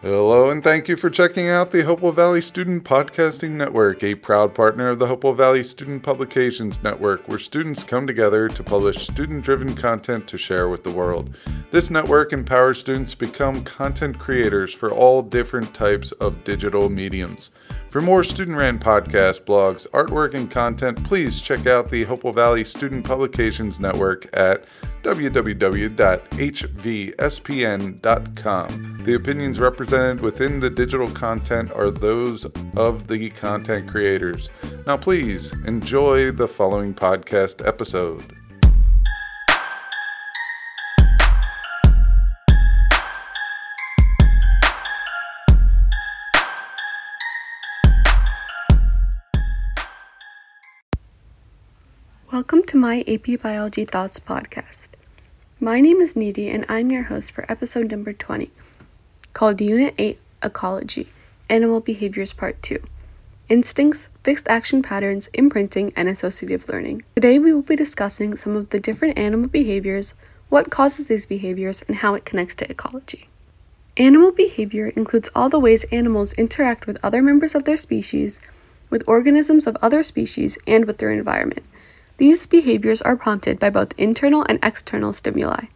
Hello, and thank you for checking out the Hopewell Valley Student Podcasting Network, a proud partner of the Hopewell Valley Student Publications Network, where students come together to publish student-driven content to share with the world. This network empowers students to become content creators for all different types of digital mediums. For more student-ran podcasts, blogs, artwork, and content, please check out the Hopewell Valley Student Publications Network at www.hvspn.com. The opinions represented within the digital content are those of the content creators. Now, please enjoy the following podcast episode. Welcome to my AP Biology Thoughts podcast. My name is Needy and I'm your host for episode number 20, called Unit 8 Ecology, Animal Behaviors Part 2, Instincts, Fixed Action Patterns, Imprinting, and Associative Learning. Today we will be discussing some of the different animal behaviors, what causes these behaviors, and how it connects to ecology. Animal behavior includes all the ways animals interact with other members of their species, with organisms of other species, and with their environment. These behaviors are prompted by both internal and external stimuli.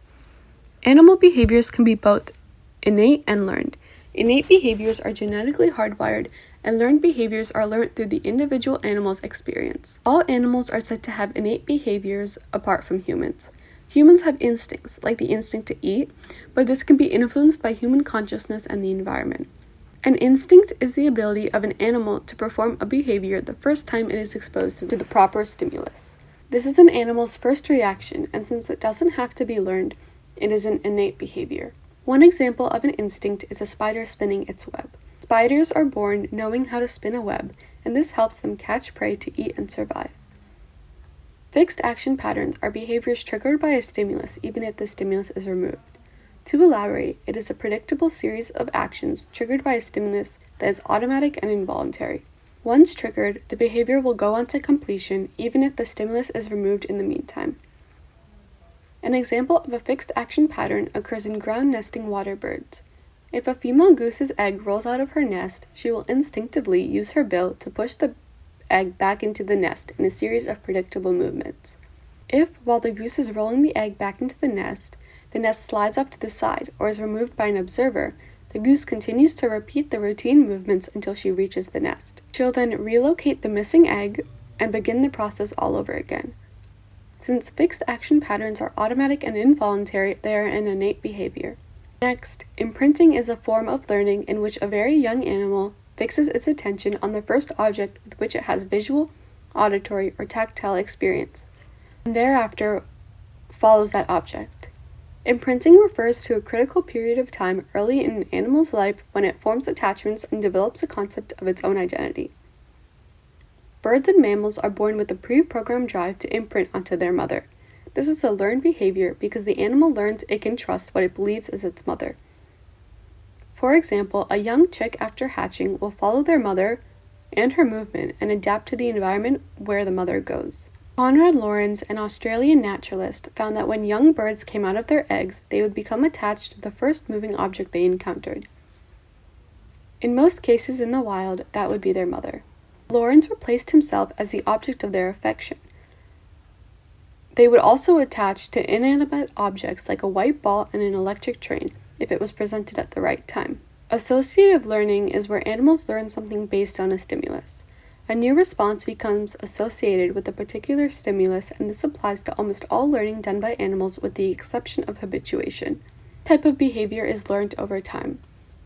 Animal behaviors can be both innate and learned. Innate behaviors are genetically hardwired, and learned behaviors are learned through the individual animal's experience. All animals are said to have innate behaviors apart from humans. Humans have instincts, like the instinct to eat, but this can be influenced by human consciousness and the environment. An instinct is the ability of an animal to perform a behavior the first time it is exposed to the proper stimulus. This is an animal's first reaction, and since it doesn't have to be learned, it is an innate behavior. One example of an instinct is a spider spinning its web. Spiders are born knowing how to spin a web, and this helps them catch prey to eat and survive. Fixed action patterns are behaviors triggered by a stimulus, even if the stimulus is removed. To elaborate, it is a predictable series of actions triggered by a stimulus that is automatic and involuntary. Once triggered, the behavior will go on to completion even if the stimulus is removed in the meantime. An example of a fixed action pattern occurs in ground nesting water birds. If a female goose's egg rolls out of her nest, she will instinctively use her bill to push the egg back into the nest in a series of predictable movements. If, while the goose is rolling the egg back into the nest slides off to the side or is removed by an observer, the goose continues to repeat the routine movements until she reaches the nest. She'll then relocate the missing egg and begin the process all over again. Since fixed action patterns are automatic and involuntary, they are an innate behavior. Next, imprinting is a form of learning in which a very young animal fixes its attention on the first object with which it has visual, auditory, or tactile experience, and thereafter follows that object. Imprinting refers to a critical period of time early in an animal's life when it forms attachments and develops a concept of its own identity. Birds and mammals are born with a pre-programmed drive to imprint onto their mother. This is a learned behavior because the animal learns it can trust what it believes is its mother. For example, a young chick after hatching will follow their mother and her movement and adapt to the environment where the mother goes. Konrad Lorenz, an Australian naturalist, found that when young birds came out of their eggs, they would become attached to the first moving object they encountered. In most cases in the wild, that would be their mother. Lorenz replaced himself as the object of their affection. They would also attach to inanimate objects like a white ball and an electric train if it was presented at the right time. Associative learning is where animals learn something based on a stimulus. A new response becomes associated with a particular stimulus, and this applies to almost all learning done by animals with the exception of habituation. Type of behavior is learned over time.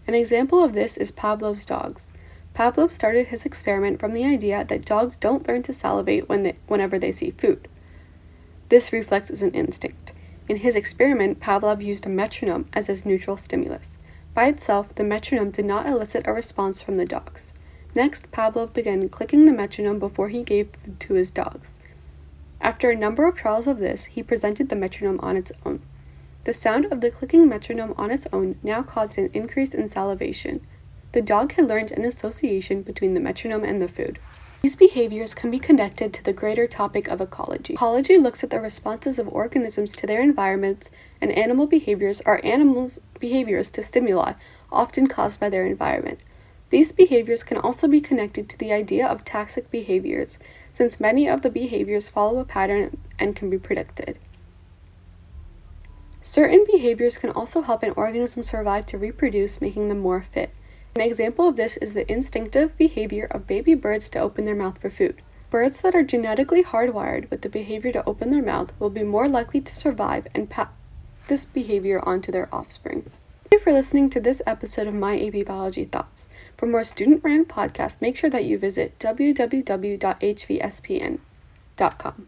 An example of this is Pavlov's dogs. Pavlov started his experiment from the idea that dogs don't learn to salivate whenever they see food. This reflex is an instinct. In his experiment, Pavlov used a metronome as his neutral stimulus. By itself, the metronome did not elicit a response from the dogs. Next, Pavlov began clicking the metronome before he gave food to his dogs. After a number of trials of this, he presented the metronome on its own. The sound of the clicking metronome on its own now caused an increase in salivation. The dog had learned an association between the metronome and the food. These behaviors can be connected to the greater topic of ecology. Ecology looks at the responses of organisms to their environments, and animal behaviors are animals' behaviors to stimuli, often caused by their environment. These behaviors can also be connected to the idea of taxic behaviors, since many of the behaviors follow a pattern and can be predicted. Certain behaviors can also help an organism survive to reproduce, making them more fit. An example of this is the instinctive behavior of baby birds to open their mouth for food. Birds that are genetically hardwired with the behavior to open their mouth will be more likely to survive and pass this behavior on to their offspring. Thank you for listening to this episode of My AB Biology Thoughts. For more student-run podcasts, make sure that you visit www.hvspn.com.